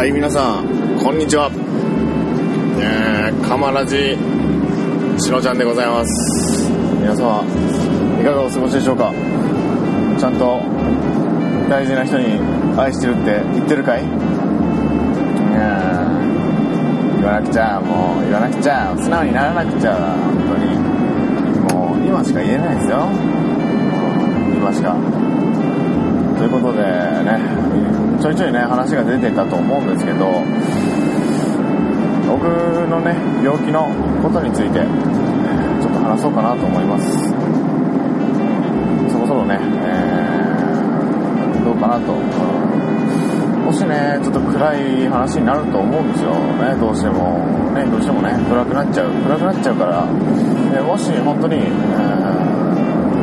はい、皆さんこんにちは。カマラジしのちゃんでございます。皆様いかがお過ごしでしょうか。ちゃんと大事な人に愛してるって言ってるかい。言わなくちゃ素直にならなくちゃ。本当にもう今しか言えないですよ、今しか。ということでね、ちょいちょいね話が出てたと思うんですけど、僕のね病気のことについてちょっと話そうかなと思います。そろそろね、どうかなと。もしねちょっと暗い話になると思うんですよね。どうしてもね暗くなっちゃうから、もし本当に、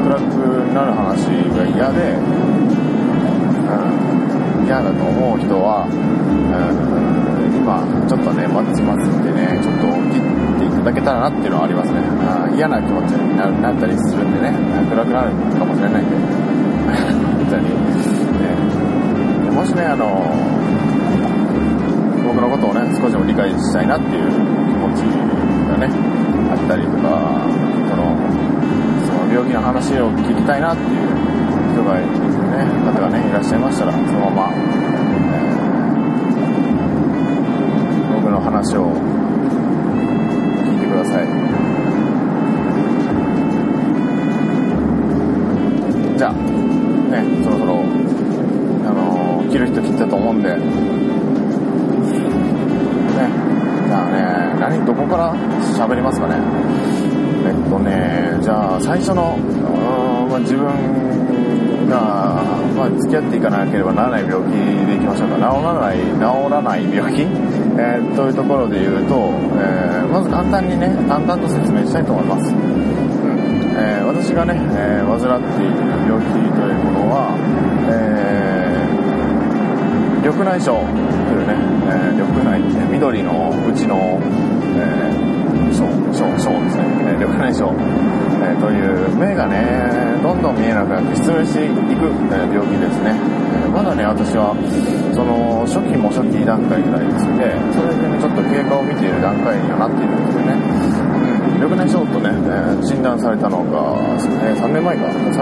暗くなる話が嫌で、嫌だと思う人は、今ちょっとね待ちますんでね、ちょっと切っていただけたらなっていうのはありますね。嫌な気持ちになったりするんでね、暗くなるかもしれないんで本当に、もしね僕のことをね少しでも理解したいなっていう気持ちがねあったりとか、その病気の話を聞きたいなっていう人が、方がねいらっしゃいましたら、そのまま、僕の話を聞いてください。じゃあねそろそろ切る人切ったと思うんでどこから喋りますかね。じゃあ最初の、自分が、付き合っていかなければならない病気でいきましょうか。治らない病気、というところで言うと、まず簡単と説明したいと思います。私がね、患っている病気というものは、緑内障というね、緑内って緑のうちの症ですね、緑内障、という目がねどんどん見えなくなって失明していく、病気ですね。まだね私はその初期段階ぐらいですので、それでねちょっと経過を見ている段階にはなっているんですよね。緑内障とね、診断されたのが3年前ぐらいにちょ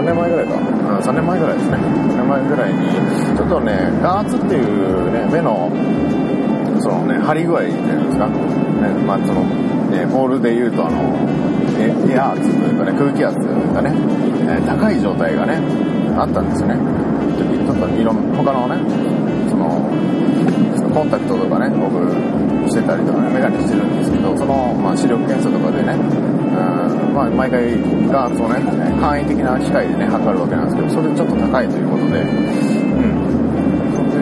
っとね眼圧っていうね目のそのね張り具合じゃないですか、そのボールでいうとエア圧というかね空気圧がね、高い状態がねあったんですよね。ちょっといろんな他のねそのコンタクトとかね僕してたりとかねメガネしてるんですけど、その、視力検査とかでね、毎回眼圧をね簡易的な機械でね測るわけなんですけど、それちょっと高いということで、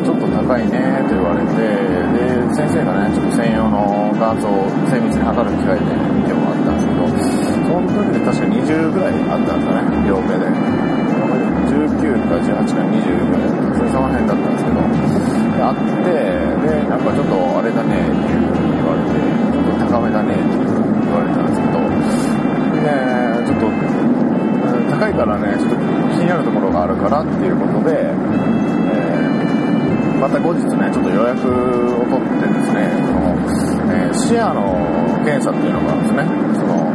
ちょっと高いねと言われて、で先生がねちょっと専用の眼圧を精密に測る機械で見てもらったんですけど、その時で確か20ぐらいあったんですよね、両目で19か18か20ぐらいだったんですよ、その辺だったんですけど、あってでなんかちょっとあれだねっていうふうに言われて、ちょっと高めだねっていうふうに言われたんですけど、ちょっと高いからねちょっと気になるところがあるからっていうことで、また後日ねちょっと予約を取ってですね、視野の検査っていうのがあるんですね。その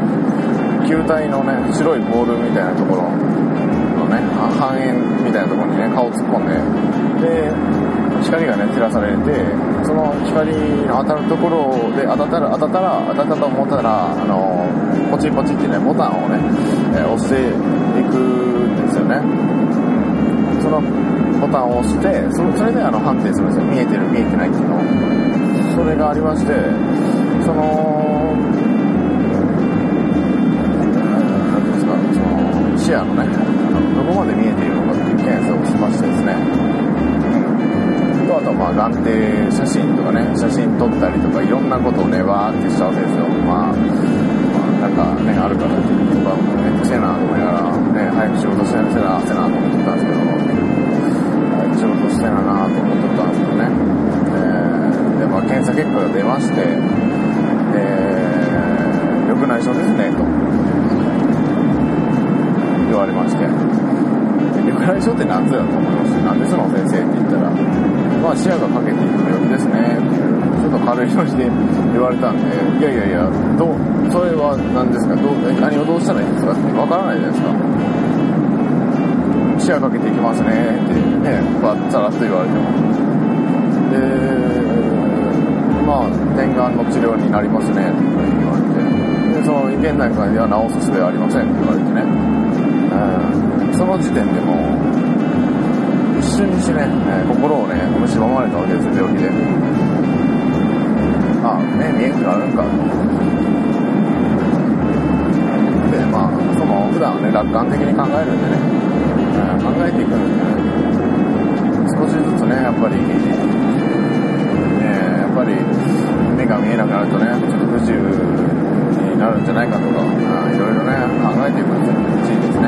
球体のね白いボールみたいなところのね半円みたいなところにね顔突っ込んで、で光がね照らされて、その光の当たるところで当たったと思ったらポチポチってねボタンをね、押していくんですよね。そのボタンを押して、それで判定するんですよ、見えてる見えてないっていうのを。それがありまして、その視野のねどこまで見えているのかっていう検査をしましてですね、あとは眼底写真とかね写真撮ったりとかいろんなことをねわーってしたわけですよ。あるからっていうことはめっちゃいなと思いながら、早く仕事してなと思ってたんですけど、仕事してなぁと思ってたんですけどね、検査結果が出まして、緑内障ですねと言われまして、緑内障って何ぞやと思いまして、なんでその先生って言ったら、視野が欠けていく病気ですねって悪い調子で言われたんで、いやいやいや、それは何ですか、何をどうしたらいいんですかって分からないじゃないですか。シェアかけていきますねってね、バッサラッと言われても、でまあ点眼の治療になりますねって言われて、でその現代からでは治す術はありませんって言われてね、その時点でも一瞬にしてね、心をね蝕まれたわけですよ、病気で。ああね、見えんがあるんかで、まあその普段はね楽観的に考えるんでね、考えていくんでね、少しずつねやっぱり目が見えなくなるとね、ちょっと不自由になるんじゃないかとか、いろいろね考えていくんですね、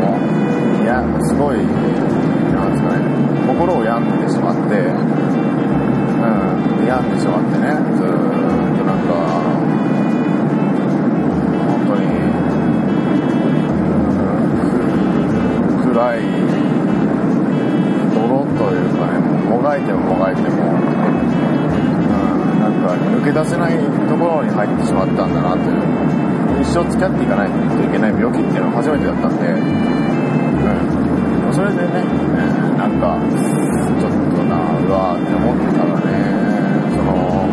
もういやすごいなんですかね、心を病んでしまって、病んでしまってね、ずっとなんか本当に暗い泥というかね、もがいてももがいても、なんか抜け出せないところに入ってしまったんだなという、一生付き合っていかないといけない病気っていうのは初めてだったんで、それでね、なんかちょっとうわーって思ってたらね、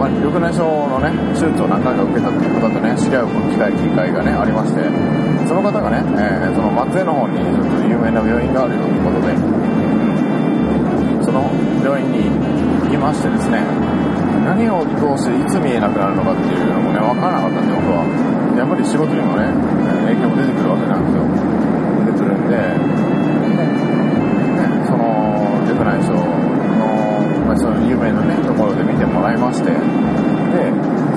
緑内障のね手術を何回か受けたっていう方とね知り合う機会がねありまして、その方がね、その松江の方に有名な病院があるということで、その病院に行きましてですね、何をどうしていつ見えなくなるのかっていうのもね分からなかったんで、僕はやっぱり仕事にもね影響も出てくるわけなんですよ、出てくるんで。内障の、その有名なねところで見てもらいまして、で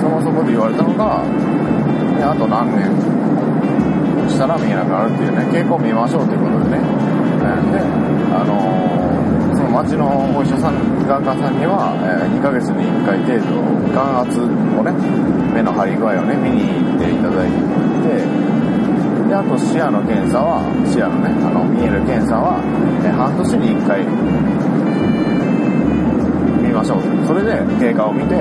そこで言われたのが、あと何年したら見えなくなるっていうね、傾向を見ましょうということでね、でその町のお医者さん、眼科さんには、2ヶ月に1回程度眼圧をね、目の張り具合をね見に行っていただいて、であと視野の検査は、視野のね見える検査は、半年に1回見ましょう、それで経過を見て、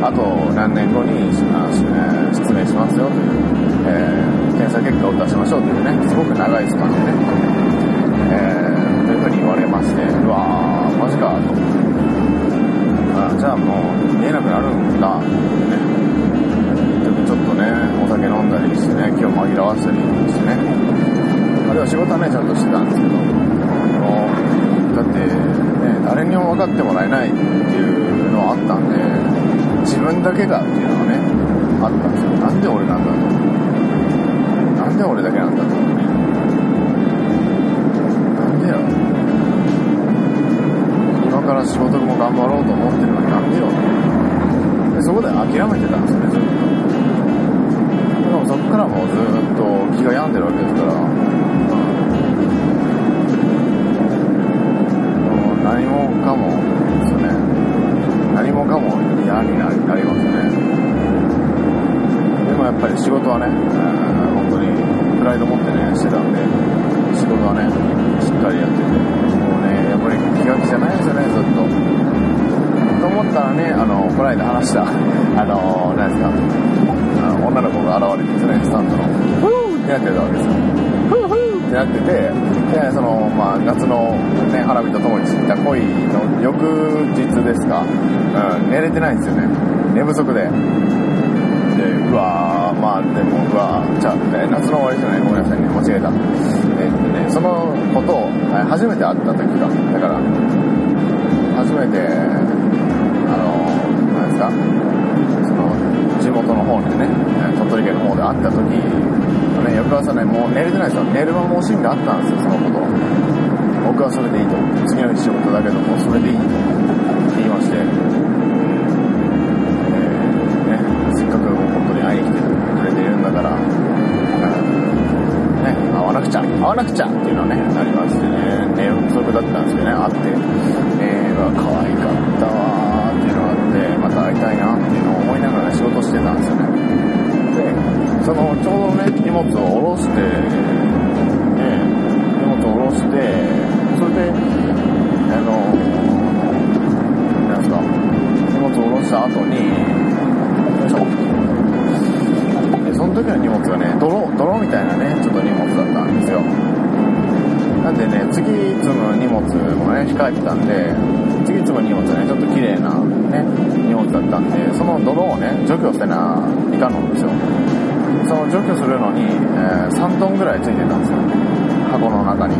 あと何年後に失明しますよという、検査結果を出しましょうというね、すごく長いスパンでね、というふうに言われまして、うわーマジかと、じゃあもう見えなくなるんだってね、ちょっとねお酒飲んだりしてね、気を紛らわせたりしてね、あるいは仕事はねちゃんとしてたんですけど、だってね誰にも分かってもらえないっていうのはあったんで、自分だけだっていうのはねあったんですよ。なんで俺なんだと、なんで俺だけなんだと、なんでよ、今から仕事も頑張ろうと思ってるのになんでよで、そこで諦めてたんですよね、ずっと。そこからもうずっと気が病んでるわけですから、もう何もかもですよね、何もかも嫌になりますね。でもやっぱり仕事はね、本当にプライド持ってねしてたんで、仕事はねしっかりやってて、もうねやっぱり気が気じゃないですよね、ずっとと思ったらね、この間話した何ですか、女の子が現れてですね、スタンドのフーってやってたわけですよ。フーってやってて、でその、夏の、ね、花火とともに散った恋の翌日ですか、寝れてないんですよね、寝不足で。でうわー、でもうわーじゃあ、夏の終わりじゃない、ごめんなさいね、間違えた。ね、そのことを初めて会った時が、だから初めて。なんですか、その地元の方でね、鳥取県の方で会った時、翌朝ねもう寝れてないですよ、寝る間も惜しみがあったんですよ、そのことを。僕はそれでいいと、次の日仕事だけどもうそれでいいと言いまして、せっかく本当に会いに来てくれているんだから、会わなくちゃっていうのはねなりましてね、寝不足だったんですけどね、会って可愛かったわっていうのがあって、また会いたいなっていうのを思いながら、仕事してたんですよね。でそのちょうどね荷物を下ろして、それでなんですか、荷物を下ろした後にで次々に荷物ね、ちょっと綺麗な、ね、荷物だったんで、その泥をね除去せないかんのですよ。その除去するのに、3トンぐらいついてたんですよ、箱の中に。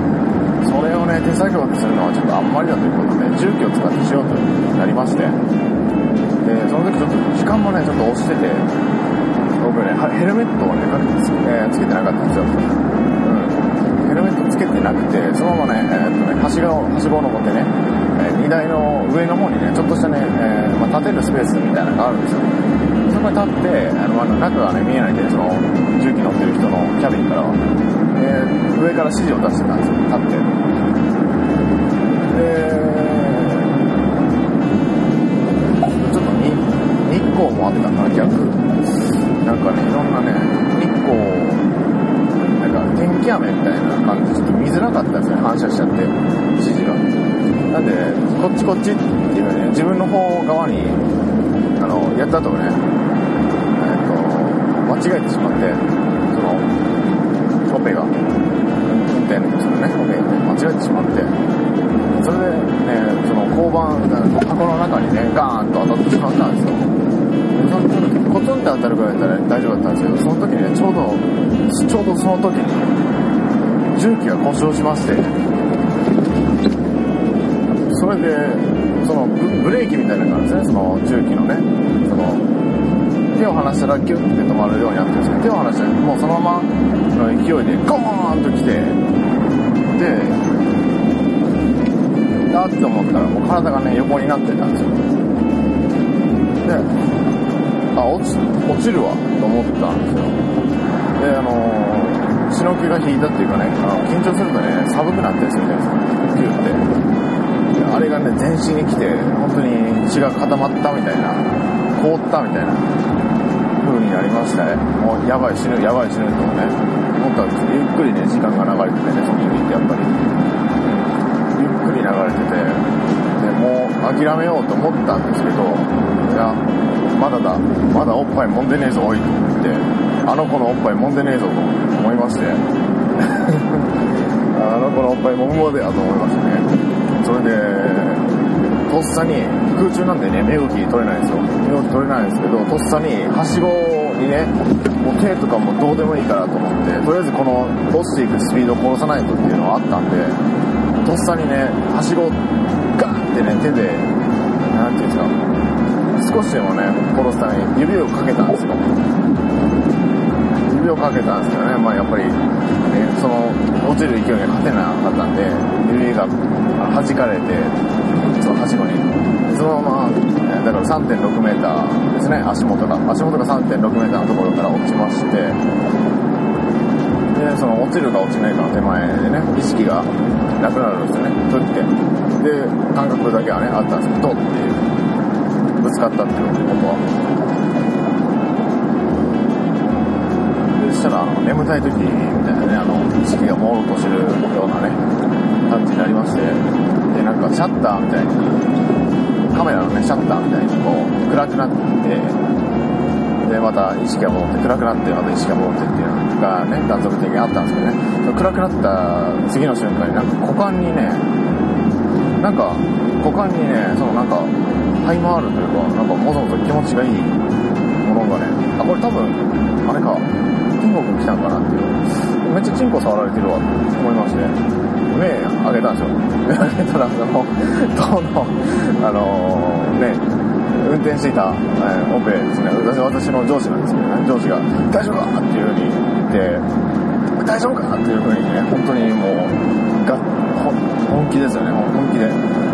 それをね手作業するのはちょっとあんまりだということで、重機を使ってしようとなりまして、でその時ちょっと時間もねちょっと押してて、僕ねヘルメットをねつけてなかったんですよ。ヘルメットつけてなくて、そのままね、はしごを登ってね、荷台の上の方にねちょっとしたね、立てるスペースみたいなのがあるんですよ。そこに立って中がね見えないで、その重機乗ってる人のキャビンからは、上から指示を出してたんですよ、立って。でちょっと日光もあってたから、逆なんかね、いろんなね日光天気雨みたいな感じでちょっと見づらかったんですね、反射しちゃって指示が。なんでこっちっていうね、自分の方側にやった後ね、間違えてしまって、そのオペが運転するねオペ間違えてしまって、それでねその交番箱の中にねガーンと当たってしまったんですよ。コトンって当たるぐらいだったら大丈夫だったんですけど、その時にねちょうどその時に重機が故障しまして、それでそのブレーキみたいなのがあるんですね、その重機のね、その手を離したらキュッて止まるようになってるんですけど、手を離したらもうそのままの勢いでゴーンと来て、でだって思ったらもう体がね横になってたんですよ。で落ちるわと思ったんですよ。で血の気が引いたっていうかね、緊張するとね寒くなってするじゃないですか、ピュって。あれがね全身に来て、本当に血が固まったみたいな、凍ったみたいな風になりましたね。もうやばい死ぬとね思ったんですけど、ゆっくりね時間が流れててね、その時ってやっぱりゆっくり流れてて、でもう諦めようと思ったんですけど、いやまだおっぱい揉んでねえぞおいって、あの子のおっぱい揉んでねえぞと思いましてあの子のおっぱい揉むまでやと思いましたね。それでとっさに空中なんでね身動き取れないんですよ。身動き取れないんですけど、とっさにはしごにね、もう手とかもどうでもいいからと思って、とりあえずこの落ちていくスピードを殺さないとっていうのはあったんで、とっさにねはしごをガーってね手でなんていうんですか、少しでもね殺すために指をかけたんですけどね、まあやっぱり、ね、その落ちる勢いに勝てなかったんで、指が弾かれて、そのはしごにそのまま、だから 3.6 メーターですね、足元が 3.6 メーターのところから落ちまして、でその落ちるか落ちないかの手前でね意識がなくなるんですよね、とってで感覚だけはねあったんですけど、ドッっていうぶつかったっていうことは。でしたら眠たい時みたいなね、意識が朦朧としてるようなね感じになりまして、でなんかシャッターみたいに、カメラのねシャッターみたいにこう暗くなって、でまた意識が戻って、暗くなってまた意識が戻ってっていうのがね断続的にあったんですけどね、暗くなった次の瞬間になんか股間にねそのなんか肺回るというか、なんかもともと気持ちがいいものがね、あ、これ多分あれか、金吾くん来たんかなっていう、めっちゃチンコ触られてるわって思いまして、目あげたんですよ。目あげたら運転していたオペですね、私の上司なんですけどね、上司が大丈夫かっていう風に言って、大丈夫かっていう風にね、本当にもう本気ですよね、本気で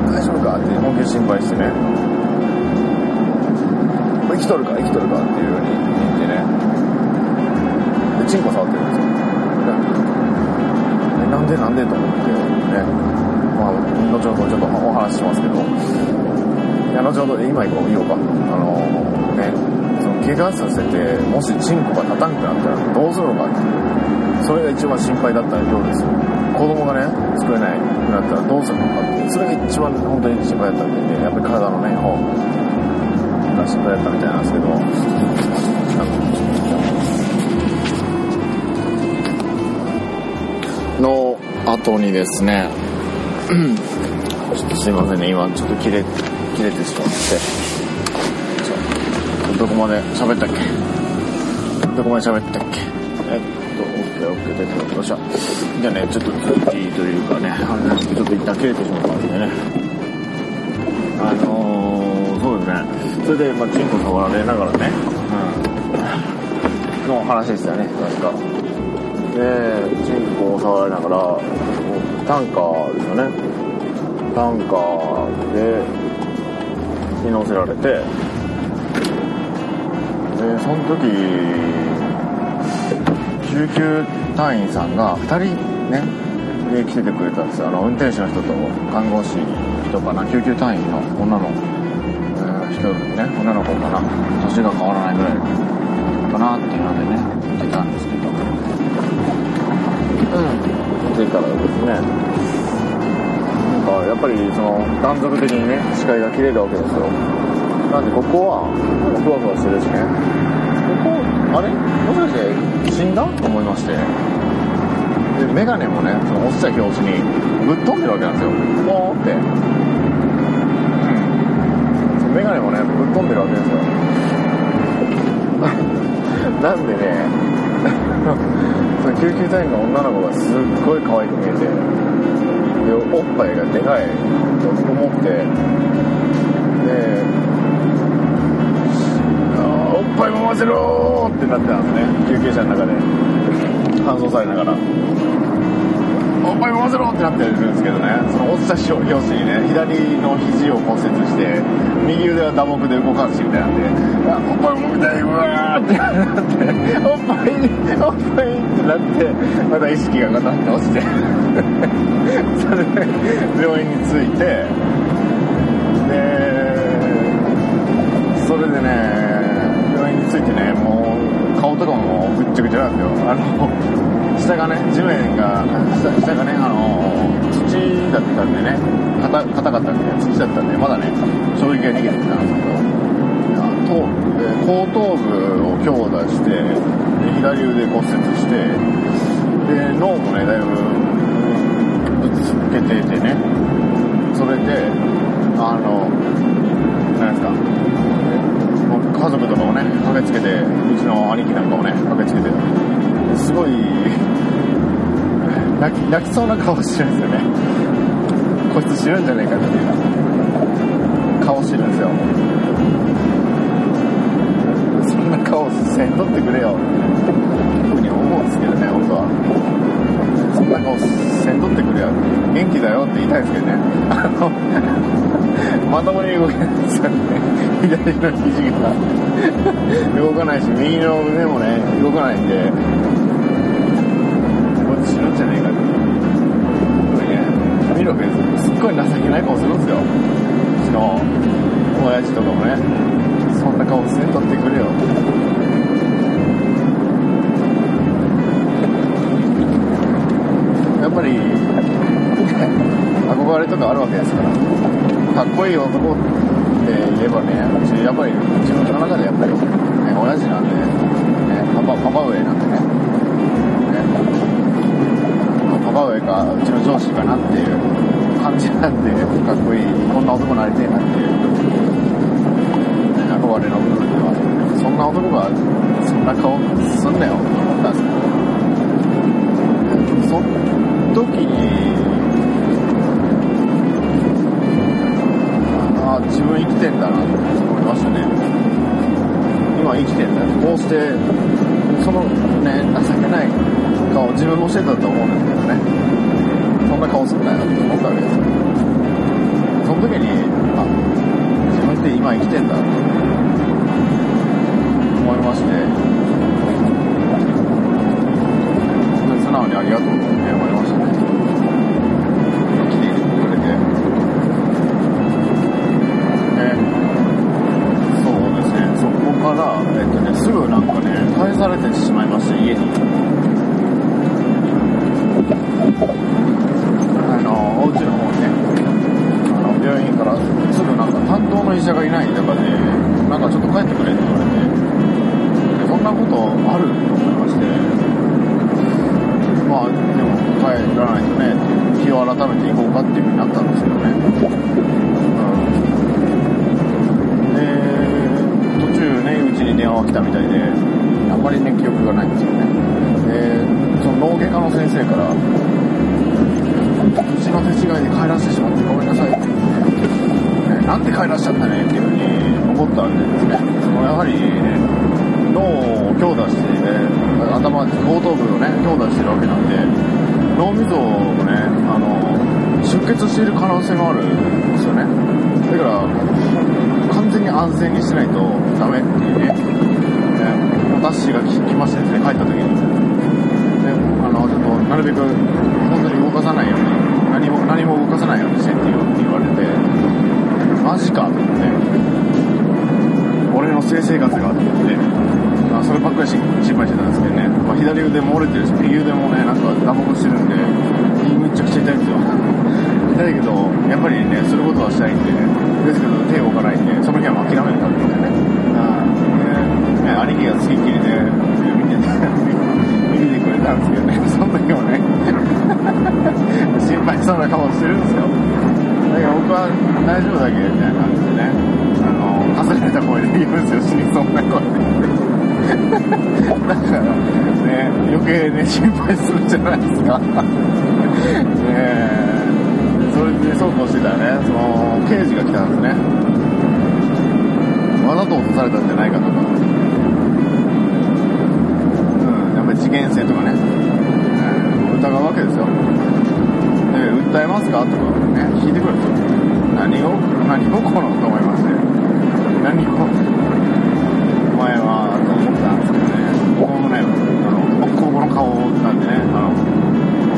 大丈夫かって本気で心配してね、生きとるかっていう風に言ってね、でチンコ触ってるんですよ。なんでと思ってね、まあ後ほどちょっとお話ししますけど、後ほどで今言おうか、ね、その怪我させてもしチンコが立たんくなったらどうするのかっていう、それが一番心配だったようですよ。子供がね作れないくなったらどうするのかって、それが一番本当に心配だったんで、ね、やっぱり体のね失敗だったみたいなんですけど、の後にですね、ちょっすいませんね、今ちょっと切れてしまって。どこまで喋ったっけ、OK 出てまいりました。じゃあね、ちょっと続きというかね、話ちょっと一旦切れてしまったんでね、そうですね。それでまあチンコ触られながらね、の話でしたよね、確か。で、チンコを触られながら単価ですよね、単価でに乗せられて、でその時救急隊員さんが2人ねで来ててくれたんですよ。運転手の人と看護師とかな、救急隊員の女の人ね、女の子かな、年が変わらないぐらいかなっていうのでね、来てたんですけど、来てからですね、なんかやっぱりその断続的にね視界が切れるわけですよ。なんでここはふわふわするしね、あれもしかして死んだと思いまして、でメガネもね、その落ちた拍子にぶっ飛んでるわけなんですよ、ポーンって、メガネもねぶっ飛んでるわけですよなんでねその救急隊員の女の子がすっごい可愛く見えて、でおっぱいがでかいと思って、でおっぱいもませろーってなってたんですね、救急車の中で搬送されながら、おっぱいもませろーってなってるんですけどね、そのおっさん拍子にね、左の肘を骨折して右腕は打撲で動かんしみたいなんで、おっぱいもみたい、うわーってなって、おっぱいってなってまた意識がガタッと落ちてそれで病院に着いて、でそれでねについてね、もう顔とかもぐっちゃぐちゃなんですよ。下がね、地面が下がね、土だったんでね、硬かったんで、土だったんでまだね衝撃が逃げてきたんですけど、後頭部を強打して、左腕骨折して、で脳もねだいぶぶつけててね、それでなんですか、家族とかもね駆けつけて、うちの兄貴なんかもね駆けつけて、すごい泣きそうな顔してるんですよね。こいつ死ぬんじゃねえかっていう顔してるんですよ。そんな顔せんとってくれよっていうふうに思うんですけどね、本当はそんな顔せんとってくれよ、元気だよって言いたいんですけどねまともに動けないんですよね左の肘が動かないし、右の腕もね動かないんで、こいつ死ぬんじゃねえかってね、見るわけですよ。すっごい情けない顔するんですよ、うちの親父とかもね、そんな顔せんとってくれよやっぱり憧れとかあるわけですから、かっこいい男って言えばね、やっぱり自分の中でやっぱり、ね、親父なんで、ね、パパ上なんでね、パパ上かうちの上司かなっていう感じなんで、かっこいい、こんな男になりてえなっていう、ね、憧れの部分では、そんな男がそんな顔すんなよと思ったんですけど、その時に自分生きてんだなと思いましたね。今生きてんだ、こうしてそのね情けない顔自分もしてたと思うんですけどね、そんな顔すんなよって思ったわけです。その時に自分って今生きてんだと思いまして、本当に素直にありがとうって思いましたね。すぐなんかね返されてしまいました、家に。お家の方にね、病院からすぐなんか担当の医者がいない中で、なんかちょっと帰ってくれって言われて、そんなことあると思いまして、まあでも帰らないとねっていう日を改めて行こうかっていうふうになったんですけどね、で途中ねうちに電話が来たみたいであんまりね記憶がないんですよね。でその脳外科の先生からうちの手違いで帰らせてしまってごめんなさいってね、なんで帰らせちゃったねっていうふうに怒ったんでですね、やはりね脳を強打して、頭、後頭部をね強打してるわけなんで脳みそをね出血している可能性もあるんですよね。だから完全に安静にしないとダメっていうね、私が来ましてですね、帰った時にでちょっとなるべく本当に動かさないように何も動かさないようにしてって言われてマジかって俺の性生活があってそればっかり心配してたんですけどね、左腕も折れてるし右腕もねなんか打撲してるんでめっちゃくちゃ痛いんですよ。痛いけどやっぱりねすることはしたいんでね、ですけど手を置かないんでその日は諦めるためにね、兄貴が好きっきりで見てくれたんですけどね、その時もね心配そうな顔してるんですよ。だから僕は大丈夫だけみたいな感じでねかすれた声で言うんですよ、死にそうな声でだからね余計ね心配するじゃないですかそれでそうこうしてたらねその刑事が来たんですね。わざと落とされたんじゃないかとか、やっぱり事件性とかね、疑うわけですよ。で訴えますかとかね聞いてくるんですよ。何をこのと思いまして、何をお前はこの顔なんでね、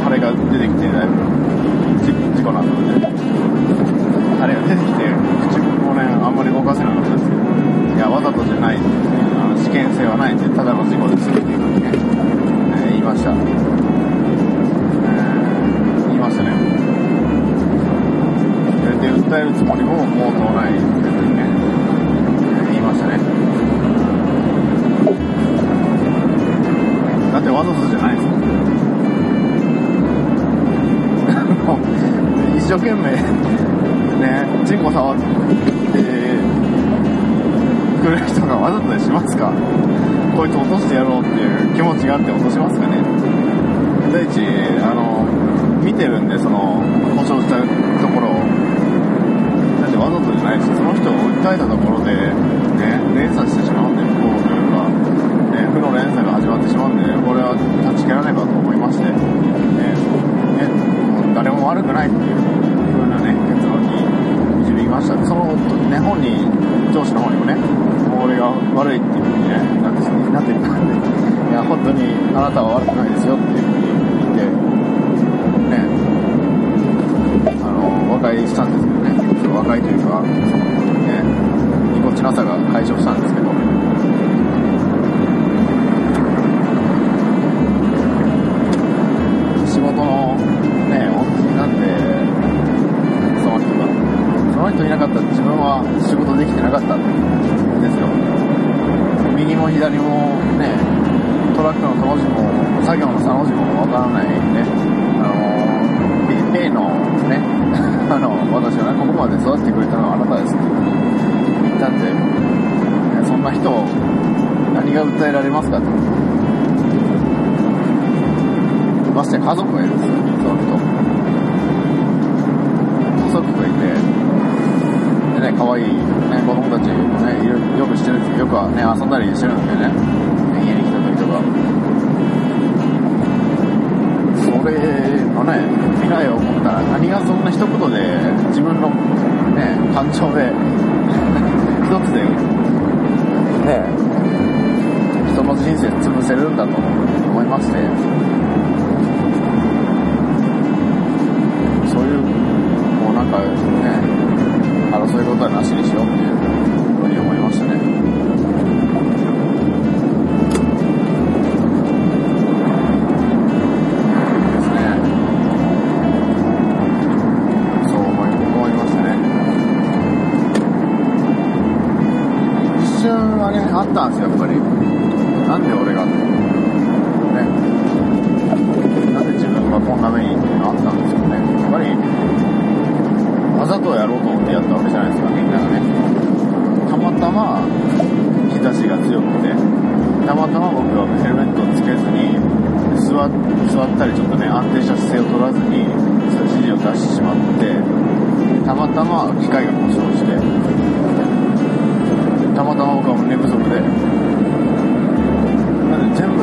腫れが出てきてだいぶ事故なんで腫れが出てきて口もねあんまり動かせなかったんですけど、いやわざとじゃない、試験性はないんでただの事故ですっていうふうにね言いました、言いましたね。で訴えるつもりも毛頭ないっていうふうにね言いましたね。だってわざとじゃないですか一生懸命ねチンコ触ってくる人がわざとにしますか、こいつ落としてやろうっていう気持ちがあって落としますかね。第一見てるんでその故障したところを、だってわざとじゃないし、その人を訴えたところでね連鎖してしまうんでこうというか負の連鎖が始まってしまうんで、これは断ち切らねばと思いまして、誰も悪くないっていう風なね結論に導きました。そのね本人上司の方にもね、俺が悪いっていう風にねなっていったんで、いや本当にあなたは悪くないですよっていう風に言ってね、和解したんですけどね、和解というかねぎこちなさが解消したんですけど。いなかった自分は仕事できてなかったんですよ。右も左もねトラックのその字も作業のその字もわからないね例のね私はねここまで育ってくれたのはあなたですって言ったんで、そんな人を何が訴えられますかって、まして家族がいるんですよ。その人家族がいてね、かわいい、ね、子供たち、ね、よくしてるんですけど、よくは、ね、遊んだりしてるんでね、家に来た時とかそれのね未来を思ったら何がそんな一言で自分の、ね、感情で一つでね人の人生潰せるんだと思いまして、そういうもうなんかねそういうことはなしにしようっていうふうに思いましたね。ですね。そう思いましたね。一瞬はねあったんですよ、やっぱりなんで俺がねこんな目にっていうのあったんですけどね、やっぱりわざとやろうと思ってやったわけじゃないですか、みんながね。たまたま日差しが強くて、たまたま僕はヘルメットをつけずに座ったりちょっとね、安定した姿勢を取らずにそういう指示を出してしまって、たまたま機械が故障して、たまたま僕は寝不足で、なんで全部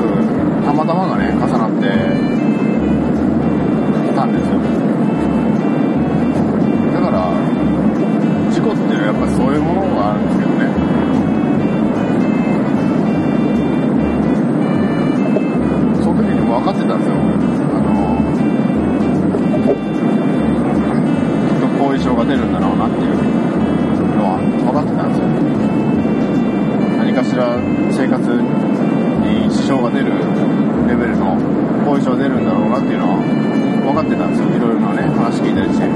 たまたまがね重なってたんですよ。だから事故っていうのはやっぱそういうものがあるんですけどね。分かってたんですよ、きっと後遺症が出るんだろうなっていうのは分かってたんですよ。何かしら生活に支障が出るレベルの後遺症出るんだろうなっていうのは分かってたんですよ。いろいろなね話聞いたりして、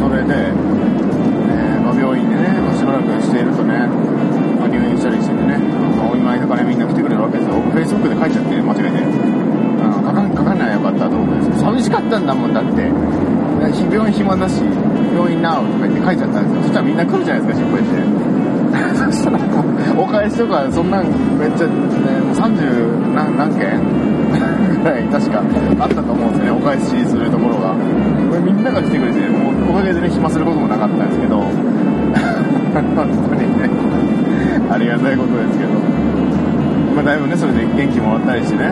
それで、病院でねしばらくしているとね、入院したりしててね、お見舞いとかねみんな来てくれるわけですよ。僕 Facebook で書いちゃって間違えて、書かないよかったと思うんですよ。寂しかったんだもん、だって病院暇だし病院なおとか言って書いちゃったんですよ。そしたらみんな来るじゃないですか、心配してそしたらお返しとかそんなんめっちゃ、もう30 何件ぐらい確かあったと思うんですよね、お返しするところが。これみんなが来てくれて、もうおかげでね暇することもなかったんですけど本当にねありがたいことですけど、だいぶねそれで元気もらったりしてね、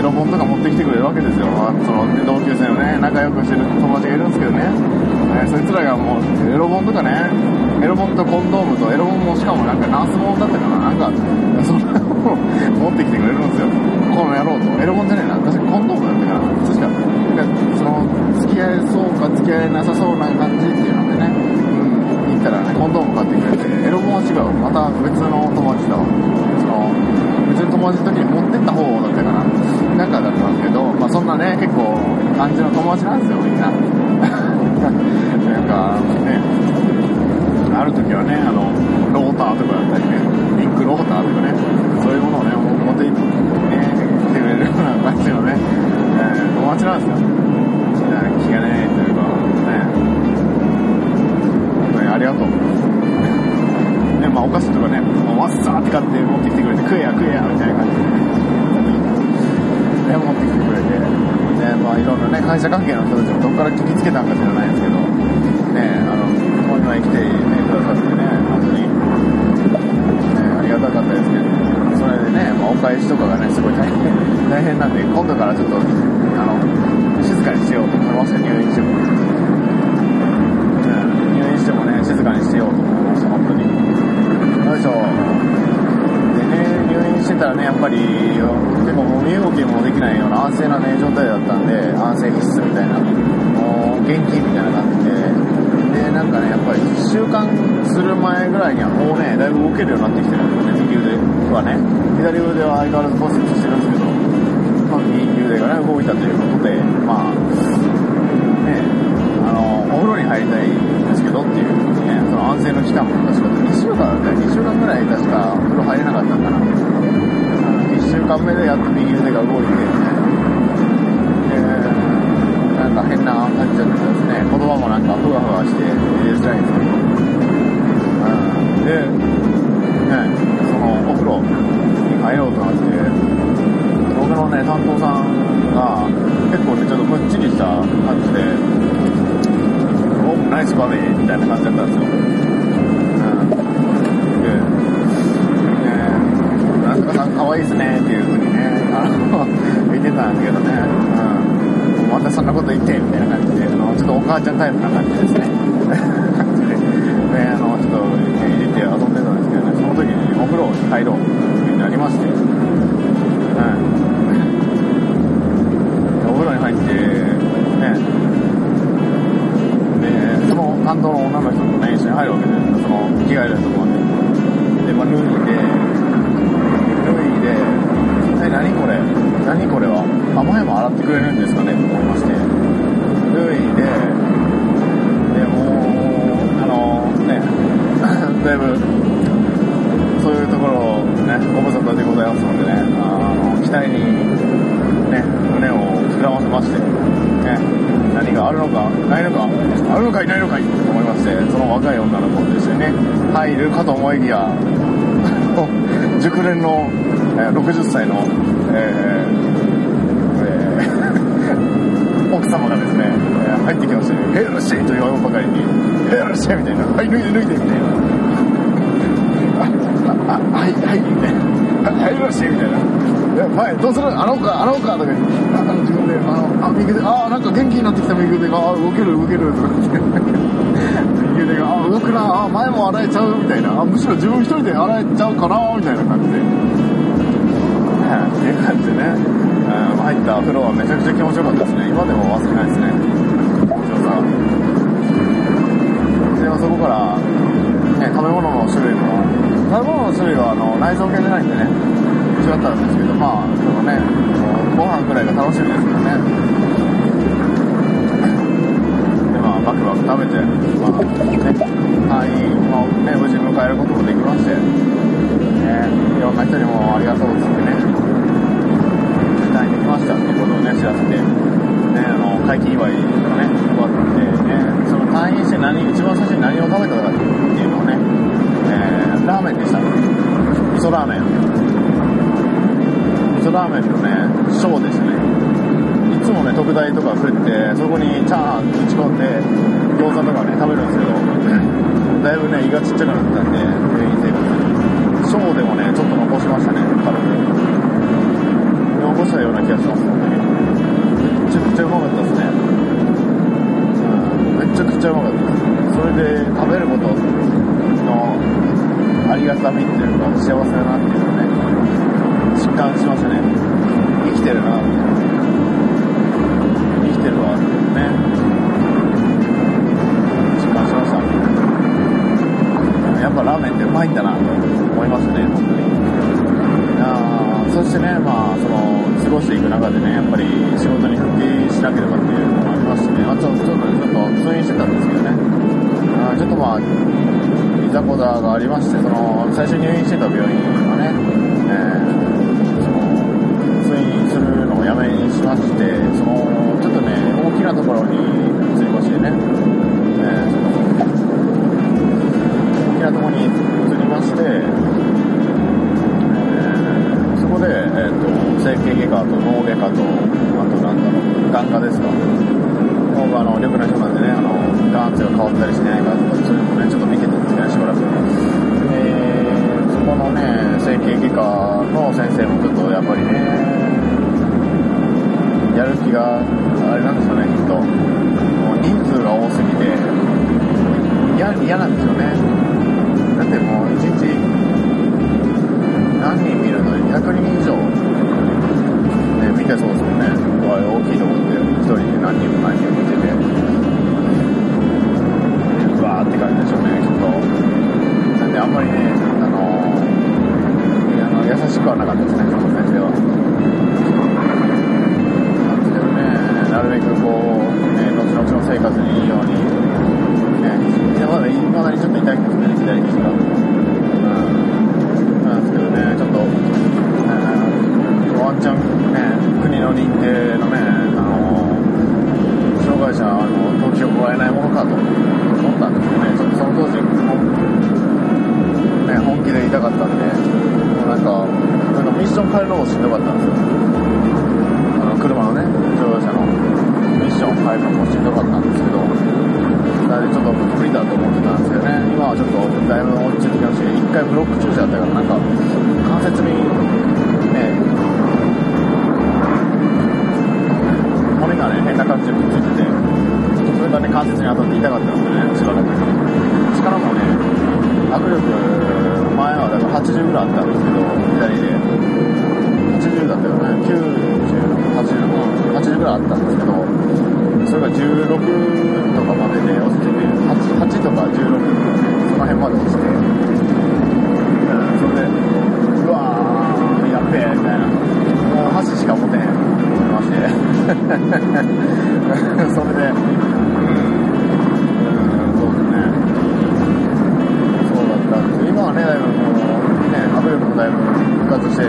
エロ本とか持ってきてくれるわけですよ。その同級生のね仲良くしてる友達がいるんですけどね、そいつらがもうエロ本とかね、エロ本とコンドームとエロ本もしかもなんかナース本だったかな、なんかそんなのを持ってきてくれるんですよ、この野郎と。エロ本じゃねえな、確かコンドームだったかな、確か。その付き合えそうか付き合えなさそうな感じっていうのでね、行ったらねコンドーム買ってくれて、エロ本は違う、また別の友達だわ、その別の友達の時に持ってった方だったかな、なんかだったんですけど、まあそんなね結構感じの友達なんですよみんななんかね、ある時はねローターとかだったりね、ピンクローターとかね、そういうものをね持って行ってくれるような感じのね、友達なんですよ。気がねえというかね、ありがとうね。まあ、お菓子とかね、わっさーって買って持ってきてくれて、食えやみたいな感じでね、持ってきてくれて、ね、まあ、いろんなね会社関係の人たちもどこから聞きつけたんか知らないんですけどね、ここには来て、ね、くださってね、本当に、ね、ありがたかったですけど、それでね、まあ、お返しとかがねすごい大変なんで、今度からちょっと静かにしようと思いました。入院してもね静かにしようと思いました、本当に。でね、入院してたらねやっぱり結構もう身動きもできないような安静なね状態だったんで、安静必須みたいな、もう元気みたいな感じで、なんかねやっぱり1週間する前ぐらいにはもうねだいぶ動けるようになってきてるんですよね。右腕はね、左腕は相変わらず骨折してるんですけど、まあ、右腕がね動いたということで、まあねお風呂に入りたいんですけどっていう、ね、その安静の期間も確か2週間ぐらい確かお風呂入れなかったんかな。1週間目でやっと右腕が動いて、なんか変な感じだったんですね。言葉もなんかふわふわして入れづらいんですけど、で、ね、そのお風呂に入ろうとなって、僕のね担当さんが結構ねちょっとむっちりした感じで、おナイスバディみたいな感じだったんですよ。で、なんか可愛いですねっていう風にね言ってたんですけどね、またそんなこと言ってみたいな感じで、ちょっとお母ちゃんタイプな感じですね感じで、ね、ちょっと入れて遊んでたんですけどね、その時にお風呂に入ろうになりまして。お風呂に入ってね、でその担当の女の人とね一緒に入るわけで、その着替えるとこまでで、まあ、脱いで何これは前も洗ってくれるんですかねと思いまして、脱いででもうだいぶそういうところをね、ご無沙汰でございますのでね、期待にね、胸を膨膨らませまして、ね、何があるのかないのか、あるのかいないのかいと思いまして、その若い女の子と一緒にね入るかと思いきや熟年の60歳の、奥様がですね、入ってきまして、ね、ヘルシーと言わんばかりにヘルシーみたいな、はい脱いで脱いでみたいなはいはいみたいな、ヘルシーみたいな、前どうする、洗おうかとか言って自分で右腕、なんか元気になってきた、右腕が動けるとか言って右腕が動くな、前も洗えちゃうみたいな、むしろ自分一人で洗えちゃうかなみたいな感じで、っていう感じでね、入った風呂はめちゃくちゃ気持ちよかったですね。今でも忘れないですね。ではそこから、ね、食べ物の種類は内臓系じゃないんでね、違ったんですけど、まあでもね、ご飯くらいが楽しみですけどね。でまあバクバク食べて、無事迎えることもできまして、ね、いろんな人にもありがとうって言ってね。会いに来ましたってことをね知らせて、ね、会期祝いとかね終わってね、その退院して一番最初に何を食べたかっていうのをね、ラーメンでした。味噌ラーメンとね小ですね。いつもね特大とか食ってそこにチャーハン打ち込んで餃子とかね食べるんですけど、だいぶね胃がちっちゃくなったんで定員生活小でもねちょっと残しましたね。残したような気がします。めちゃくちゃうまかったですね。めちゃくちゃうまかったです。それで食べることのありがたみっていうか幸せだなっていうのをね実感しましたね。生きてるなって生きてるわっていうね実感しました。やっぱラーメンってうまいんだなと思いますね本当に。そしてね、その過ごしていく中でね、やっぱり仕事に復帰しなければっていうのもありますしね、ちょっと通院してたんですけどね、ちょっといざこざがありまして、その最初入院してた病院がね、通院するのをやめにしまして、そのちょっとね、大きなところに移りましてね、大きなところに移りまして、で整形外科と脳外科とあと眼科ですか。脳が良くない人なんでね、眼圧が変わったりしないかとかそういうのもねちょっと見てたんですねしばらく。そこのね整形外科の先生もちょっとやっぱりねやる気があれなんですよね。きっともう人数が多すぎて嫌なんですよね。だってもう一日何人見るのに100人以上、ね、見てそうですもんね。大きいとこって1人で何人も見てて、うわーって感じでしょうねきっと。なんであんまりね優しくはなかったですね先生は。なんですけどね、なるべくこう、ね、後々の生活にいいように、ね、まだちょっと痛くて左肘が。ちょっと、ワンチャン、ね、国の認定のね、障害者の登記をもらえないものかと思ったんですけどね、ちょっとその当時、ね、本気で痛かったんで、なんかミッション変えるのもしんどかったんですよ。車のね、乗用車のミッション変えるのもしんどかったんですけど、だいぶちょっと不利だと思ってたんですけどね、今はちょっとだいぶ落ち着きまして、1回ブロック注射だったから、なんか関節にね、骨がね、変な感じでくっついてて、それがね、関節に当たって痛かったのでね、力もね、握力、前はだから80ぐらいあったんですけど、左で、80だったからね、90、80ぐらいあったんですけど、それが16とかまでで落ちてて、8とか16とかね、その辺まで落ちて、それで、うわー、やっべーみたいな、もう箸しか持てへんってまして、それで、そうですね、そうだったんですけど、今はね、だいぶね、食べるのもだいぶ復活して、70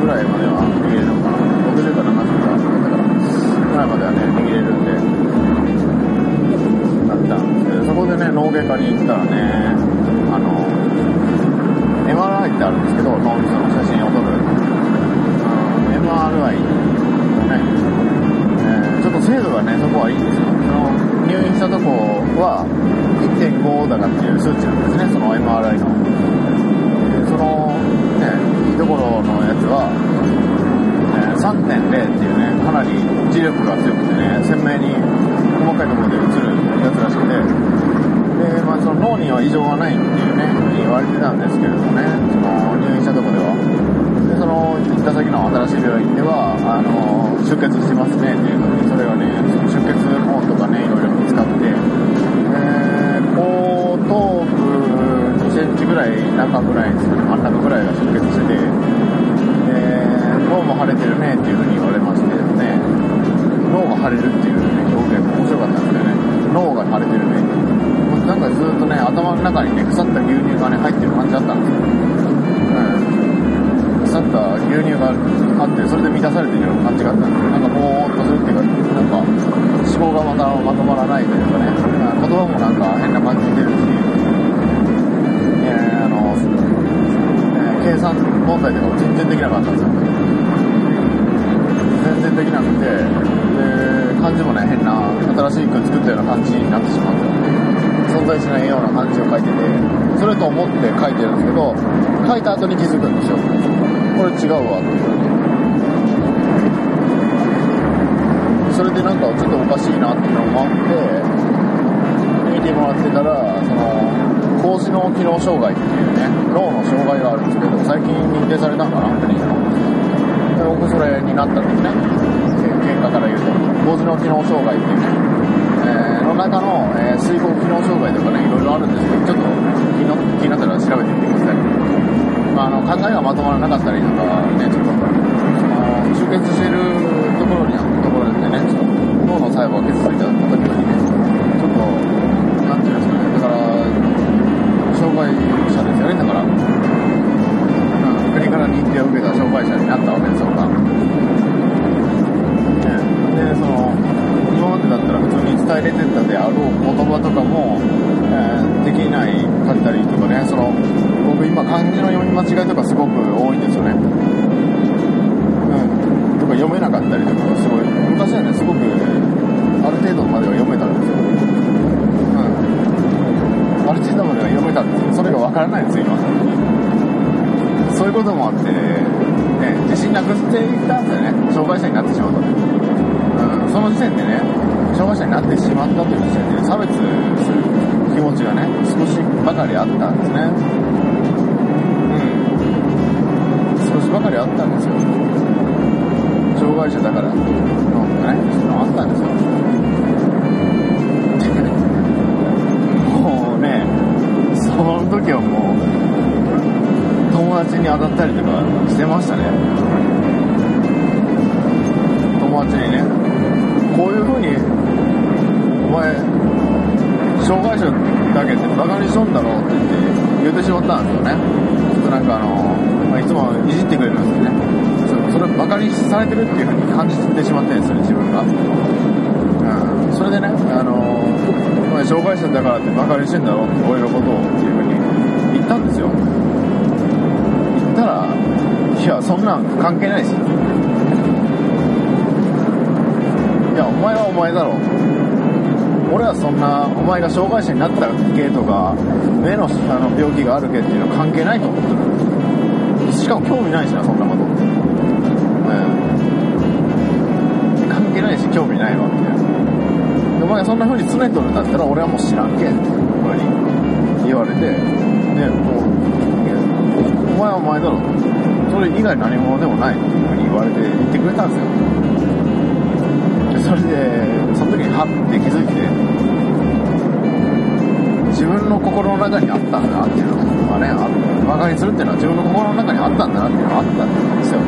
ぐらいまではいけるのかな、60から70ぐらいだったから。ぐらいまではね握れるんでだったんですけど、そこでね脳外科に行ったらねMRI ってあるんですけど、脳みその写真を撮る、MRI のね、ちょっと精度がねそこはいいんですよ。入院したとこは 1.5 だかっていう数値なんですね、その MRI の、そのねいいところのやつは、3.0 っていうねかなり磁力が強くてね鮮明に細かいところで映るやつらしくて、で、まあ、その脳には異常がないっていうねふうに言われてたんですけれどもね、その入院したとこでは。で、その行った先の新しい病院では出血してますねっていうのに、それがね出血痕とかねいろいろ見つかって、後頭部2センチぐらい中ぐらいですね、真ん中ぐらいが出血してて、脳も腫れてるねっていう風に言われましてね、脳が腫れるっていう、ね、表現も面白かったんですよね。脳が腫れてるねっていう、なんかずっとね頭の中にね腐った牛乳がね入ってる感じだったんですよ、腐った牛乳があってそれで満たされてるような感じがあったんですけど、なんかボーっとするっていうか、なんか思考がまとまらないというかね、言葉もなんか変な感じで出るし、計算問題とかも全然できなかったんですよ。全然できなくて、で漢字もね変な新しく作ったような漢字になってしまって、存在しないような漢字を書いてて、それと思って書いてるんですけど、書いた後に気づくんですよ、これ違うわって。それでなんかちょっとおかしいなっていうのもあって見てもらってたら、その高視脳機能障害っていうね脳の障害があるんですけど、最近認定されたのかな国の、僕それになったんですね。結果から言うと高視脳機能障害っていうね、の中の、水耕機能障害とかねいろいろあるんですけど、ちょっと気になったら調べてみてください。考えがまとまらなかったりとかね、ちょっと出血してるところにでね、ちょっと脳の細胞が傷ついた時にね、ちょっとなんていうんですかね、だから障害者ですよね。だから国から認定を受けた障害者になったわけですよ、ね、で、その今までだったら普通に伝えれてたであろう言葉とかも、できないかったりとかね、その僕今漢字の読み間違いとかすごく多いんですよね、とか読めなかったりとかすごい昔はねすごくある程度までは読めたんですよ、ある程度までは読めたんですけど、それがわからないんですよ今。そういうこともあって、ね、自信なくしていったんですよね、障害者になってしまった、その時点でね障害者になってしまったという時点で差別する気持ちがね少しばかりあったんですね、少しばかりあったんですよ、障害者だからのね、そういうのあったんですよもうね、その時はもう友達に当たったりとかしてましたね。友達にね、こういう風にお前障害者だけってバカにしとんだろうって言ってしまったんですよね。ちょっとなんかいつもいじってくれるんですよね。それバカにされてるっていう風に感じてしまってるんですよね、自分が。それでね、障害者だからってバカにしてんだろって、俺のことをっていう風に言ったんですよ。言ったら、いやそんなん関係ないし、いやお前はお前だろ、俺はそんなお前が障害者になったけとか目の病気があるけっていうのは関係ないと思ってる。しかも興味ないしな、そんなこと、関係ないし興味ないわって、お前がそんな風につねとるんだったら俺はもう知らんけってこれに言われて、でもうお前はお前だろ、それ以外何者でもないっていう風に言われて言ってくれたんですよ。でそれでその時にハッて気づいて、自分の心の中にあったんだなっていうのがね、馬鹿にするっていうのは自分の心の中にあったんだなっていうのがあったんですよ、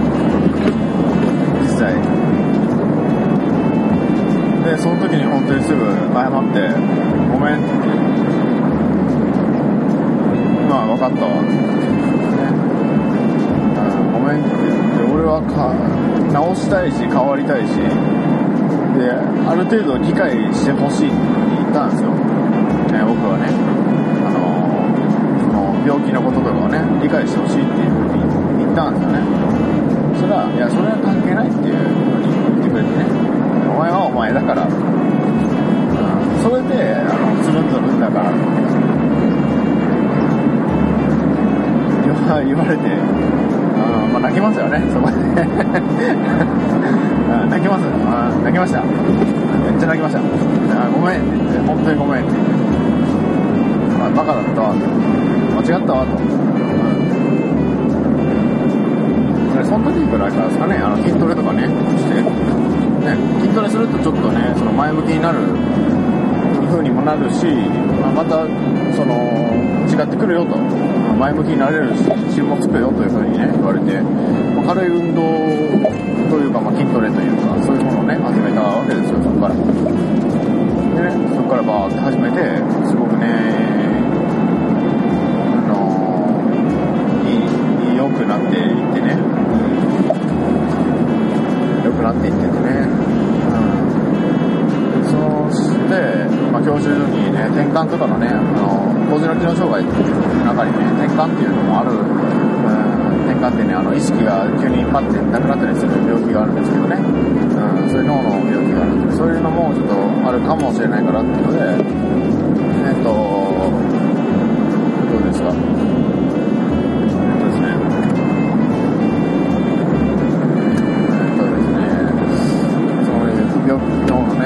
実際で。その時に本当にすぐ謝って「ごめん」って言って「今分かったわ」って言って「ごめん」って言って、俺は直したいし変わりたいし、である程度理解してほしいって言ったんですよ、僕はね、その病気のこととかをね理解してほしいっていうふうに言ったんですよね。それはいやそれは関係ないっていうふうに言ってくれてね、お前はお前だから、それでつるんつるんだから言われて、まあ、泣きますよねそこで泣きます、泣きました、めっちゃ泣きました。ごめんって言って、本当にごめんって言って、バカだったわ、間違ったわと、その時ぐらいからですかね、筋トレとかねしてね、筋トレするとちょっとねその前向きになる風にもなるし、またその違ってくるよと、前向きになれるし自信もつくよというふうにね言われて、軽い運動というか、筋トレというかそういうものをね始めたわけですよ。そこからでね、そこからバーって始めて、すごくね良くなっていってね、良くなっていってて、教習所にね転換とかのね、高次の機能障害の中にね転換っていうのもある、転換ってね意識が急にパッてなくなったりする病気があるんですけどね、そういう脳の病気があるんで、そういうのもちょっとあるかもしれないからっていうので、どうですか、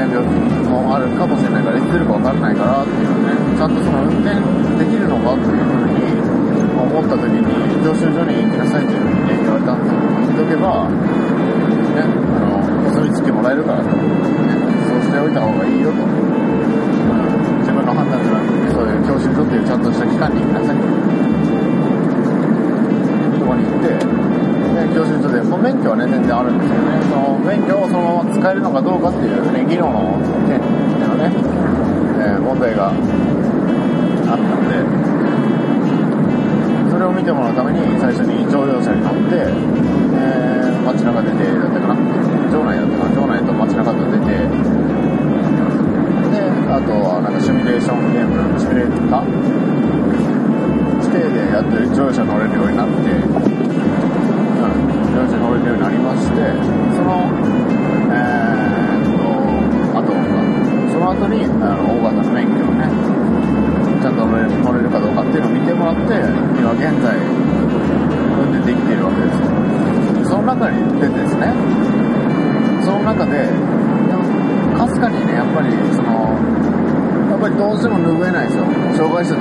病気もあるかもしれないから、いつ出るか分からないからっていうのね、ちゃんとその運転できるのかというふうに思った時に、教習所に行きなさいというふうに、ね、言われたんで、行っておけば、ね、お墨付きもらえるからと、ね、そうしておいた方がいいよと、自分の判断じゃなくて、そういう教習所っていうちゃんとした機関に行きなさいと、そこに行って、教習所でもう免許はね全然あるんですよね。その免許をそのまま使えるのかどうかっていうね、技能の点のね、問題があったので、それを見てもらうために最初に乗用車に乗って、街中出てだったかな、城内と街中と出て、であとはなんかシミュレーションゲームのシミュレーター指定でやってる乗用車乗れるようになって。乗れるようになりまして、その後に大型の免許をねちゃんと乗れるかどうかっていうのを見てもらって、今現在運転できているわけです。その中に出てですね、その中でかすかにねやっぱりどうしても拭えないですよ。障害者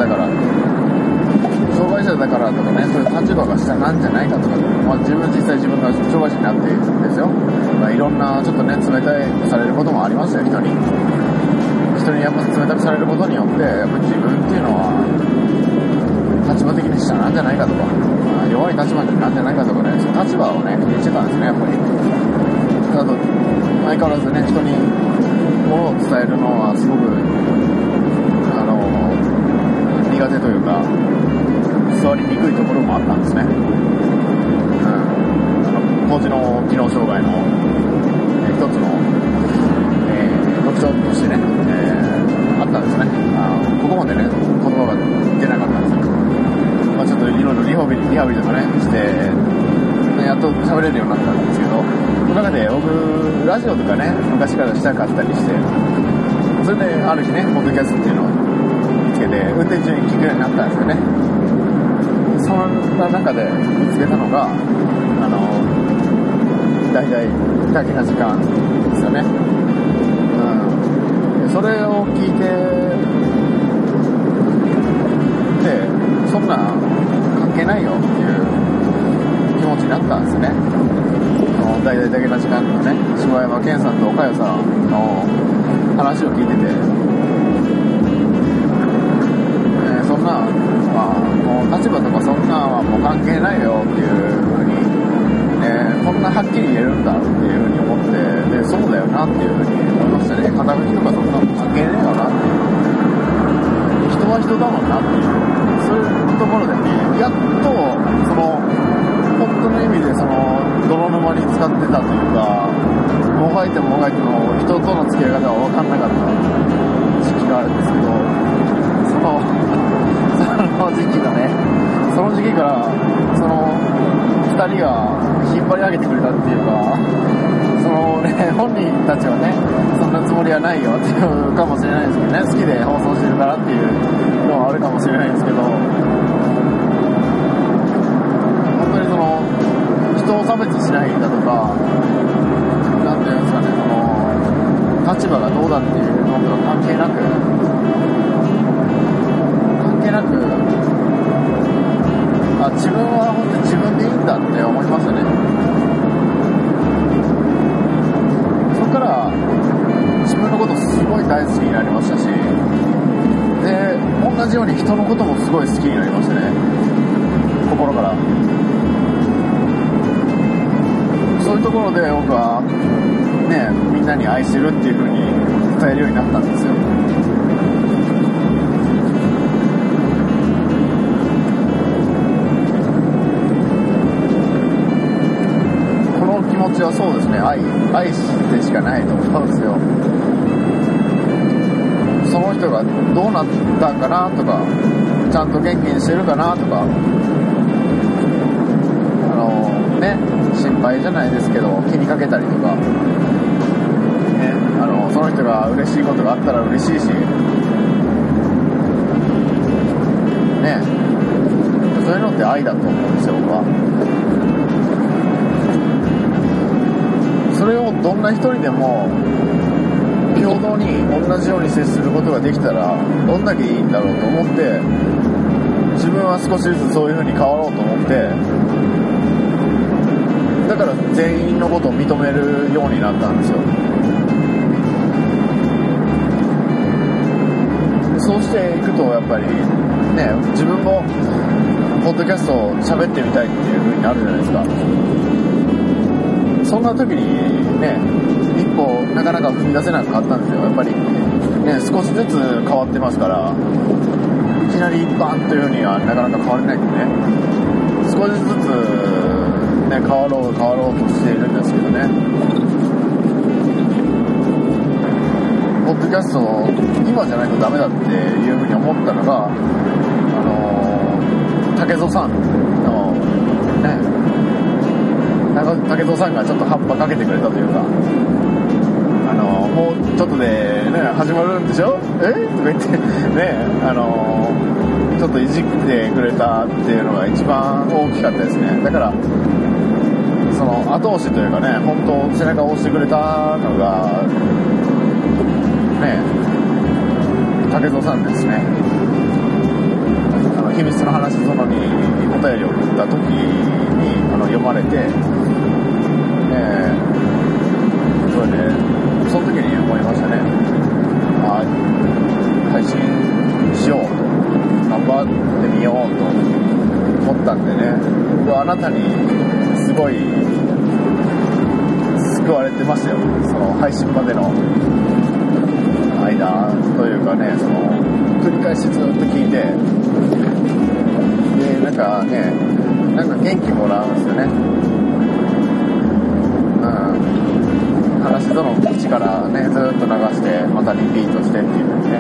だからとかね、そういう立場が下なんじゃないかとか、実際自分が障害者になっているんですよ。いろんなちょっとね冷たいとされることもありますよ。人にやっぱ冷たくされることによって、やっぱ自分っていうのは立場的に下なんじゃないかとか、弱い立場なんじゃないかとかね、その立場をね気にしてたんですね、やっぱり。あと相変わらずね、人に物を伝えるのはすごく苦手というか、座りにくいところもあったんですね。高次の機能障害の、一つの、特徴としてね、あったんですね。ここまでね、言葉が出なかったんですよ。ちょっといろいろリハビリとかねして、やっと喋れるようになったんですけど、その中で僕ラジオとかね昔からしたかったりして、それである日ねポッドキャストっていうのを見つけて運転中に聞くようになったんですよね。その中で見つけたのが、だいたい大きな時間ですよね、それを聞いて、でそんな関係ないよっていう気持ちになったんですね。だいたいだけな時間のね、柴山健さんと岡谷さんの話を聞いてて、そんなもう立場とかそんなはもう関係ないよっていう風に、こんなはっきり言えるんだっていう風に思って、でそうだよなっていう風に思いましたね。肩書きとかそんなも関係ねえよなっていう、人は人だもんなっていう、そういうところでね、やっとその本当の意味でその泥沼に使ってたというか、もがいても人とのの時期だね。その時期からその2人が引っ張り上げてくれたっていうか、そのね、本人たちはねそんなつもりはないよっていうかもしれないですけどね、好きで放送してるからっていうのはあるかもしれないですけど、本当にその人を差別しないんだとか、なんていうんですかね、その立場がどうだっていうのとは関係なく自分は本当に自分でいいんだって思いましたね。そこから自分のことすごい大好きになりましたし、で同じように人のこともすごい好きになりましたね、心から。そういうところで僕はね、みんなに愛してるっていう風に伝えるようになったんですよ。そうですね、愛してしかないと思うんですよ。その人がどうなったかなとか、ちゃんと元気にしてるかなとか、心配じゃないですけど気にかけたりとか、その人が嬉しいことがあったら嬉しいしね、そういうのって愛だと思うんですよ、僕は。それをどんな一人でも平等に同じように接することができたらどんだけいいんだろうと思って、自分は少しずつそういう風に変わろうと思って、だから全員のことを認めるようになったんですよ。そうしていくとやっぱりね、自分もポッドキャストを喋ってみたいっていう風になるじゃないですか。そんな時にね、一歩なかなか踏み出せなかったんですよ。やっぱりね、少しずつ変わってますから、いきなりバンというようにはなかなか変われないんでね、少しずつね、変わろうとしているんですけどね。ポッドキャストを今じゃないとダメだっていうふうに思ったのが、竹蔵さんのね、竹蔵さんがちょっと葉っぱかけてくれたというか、もうちょっとで、ね、始まるんでしょえとか言ってね、ちょっといじってくれたっていうのが一番大きかったですね。だからその後押しというかね、本当背中を押してくれたのがね、竹蔵さんですね。秘密の話そのにお便りを送った時に読まれて、それでその時に思いましたね。配信しようと頑張ってみようと思ったんでね、僕はあなたにすごい救われてましたよ。その配信までの間というかね、その繰り返しずっと聞いて。なんかね、なんか元気もらうんですよね。話との口からね、ずっと流してまたリピートしてっていう風にね、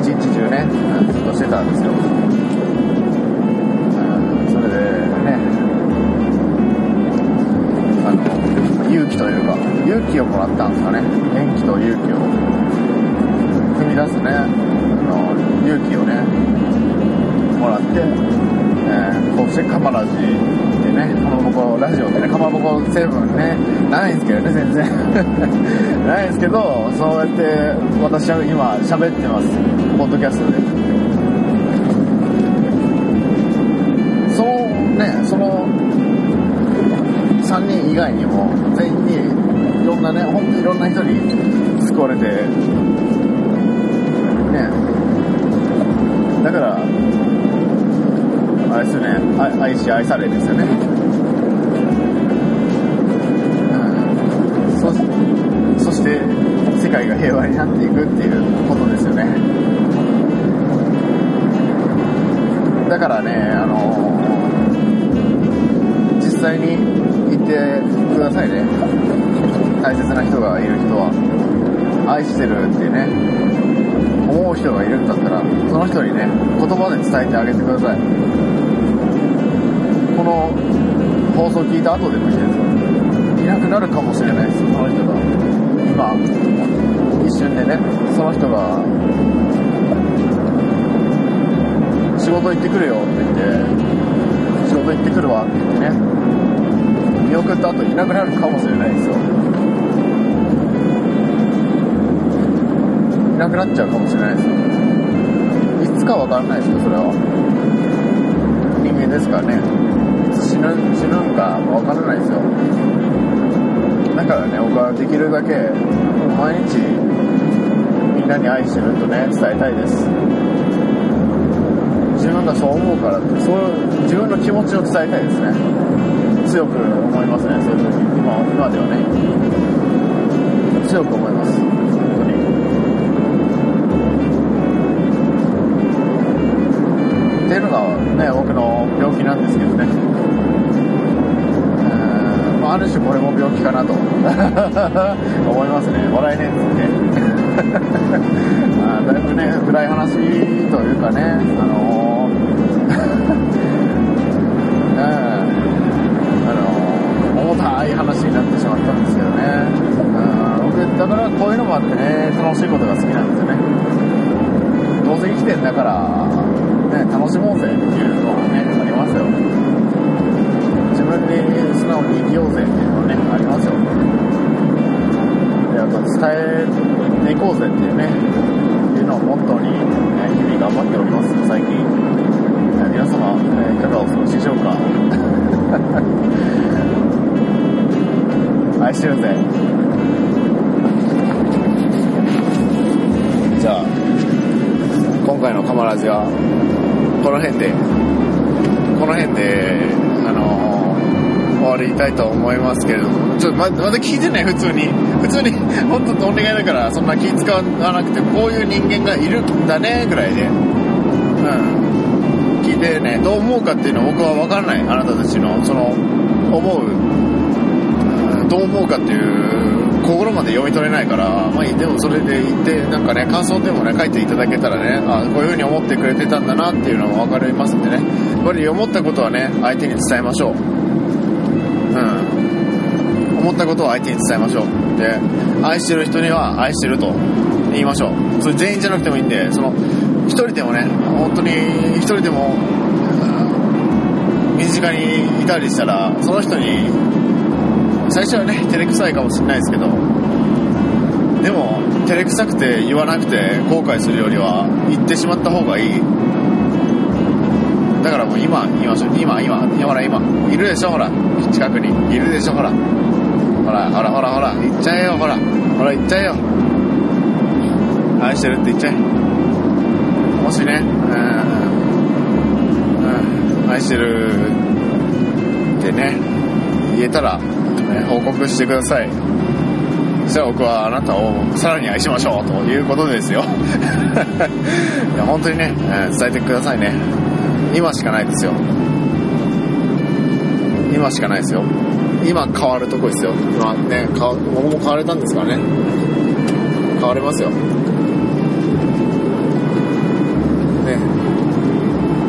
一日中ねずっとしてたんですよ。それでね、勇気というか、勇気をもらったんですかね。元気と勇気を踏み出すね、勇気をねもらって。こうしてカマラジでね、かまぼこラジオでね、かまぼこ成分ね、ないんですけどね、全然ないんですけど、そうやって私は今喋ってます、ポッドキャストで。その3人以外にも全員にいろんなね、本当にいろんな人に救われてね、だからあれですよね、愛し愛されですよね、そして世界が平和になっていくっていうことですよね。だからね、実際に言ってくださいね、大切な人がいる人は愛してるってね。思う人がいるんだったら、その人にね、言葉で伝えてあげてください。この放送聞いた後でもいいです。いなくなるかもしれないです、その人が。今一瞬でね、その人が仕事行ってくるよって言って、仕事行ってくるわって言ってね、見送った後いなくなるかもしれないですよ。いなくなっちゃうかもしれないですよ。いつかわからないですよ、それは。人間ですからね。いつ死ぬんかわからないですよ。だからね、僕はできるだけ毎日みんなに愛してるとね、伝えたいです。自分がそう思うからって、そういう自分の気持ちを伝えたいですね。強く思いますね、そういう時。今ではね、強く思います、本当に。っていうのがね、僕の病気なんですけどね。ある種これも病気かなと思いますね。笑えねえんですね。まあ、だいぶね、暗い話というかね、重たい話になってしまったんですけどね。僕、だからこういうのもあってね、楽しいことが好きなんですよね。どうせ生きてんだから、ね、楽しもうぜっていうのはね、ありますよ。自分に素直に生きようぜっていうのはね、ありますよ。で、あと伝えていこうぜっていうね。モットーに、日々頑張っております。最近、皆様、いかがお過ごしでしょうか。愛してるぜ。じゃあ今回のカマラジはこの辺で終わりたいと思いますけれども、ちょっとまだ聞いてない、普通に本当お願いだから、そんな気使わなくて、こういう人間がいるんだねぐらいで、聞いてね、どう思うかっていうのは僕は分からない。あなたたちのその思う、どう思うかっていう心まで読み取れないから、まあでもそれで言って、なんかね、感想でもね、書いていただけたらね、あ、こういう風に思ってくれてたんだなっていうのも分かりますんでね。やっぱり思ったことはね、相手に伝えましょう。思ったことを相手に伝えましょう。で、愛してる人には愛してると言いましょう。それ全員じゃなくてもいいんで、その一人でもね、本当に一人でも身近にいたりしたら、その人に最初はね、照れくさいかもしれないですけど、でも照れくさくて言わなくて後悔するよりは言ってしまった方がいい。だからもう今言いましょう。今ほら、今いるでしょ、ほら、近くにいるでしょ、ほらほら言っちゃえよ、ほら言っちゃえよ、愛してるって言っちゃえ。もしね、愛してるってね、言えたら、ね、報告してください。そしたら僕はあなたをさらに愛しましょうということですよ。いや、本当にね、伝えてくださいね。今しかないですよ。今変わるとこですよ。今ね、僕も変われたんですからね。変われますよ。ね、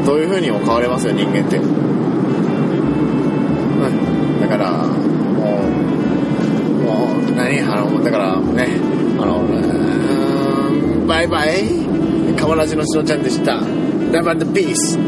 どういう風にも変われますよ、人間って。だからもう何、だからね、バイバイ。カマラジのしのちゃんでした。Love and peace.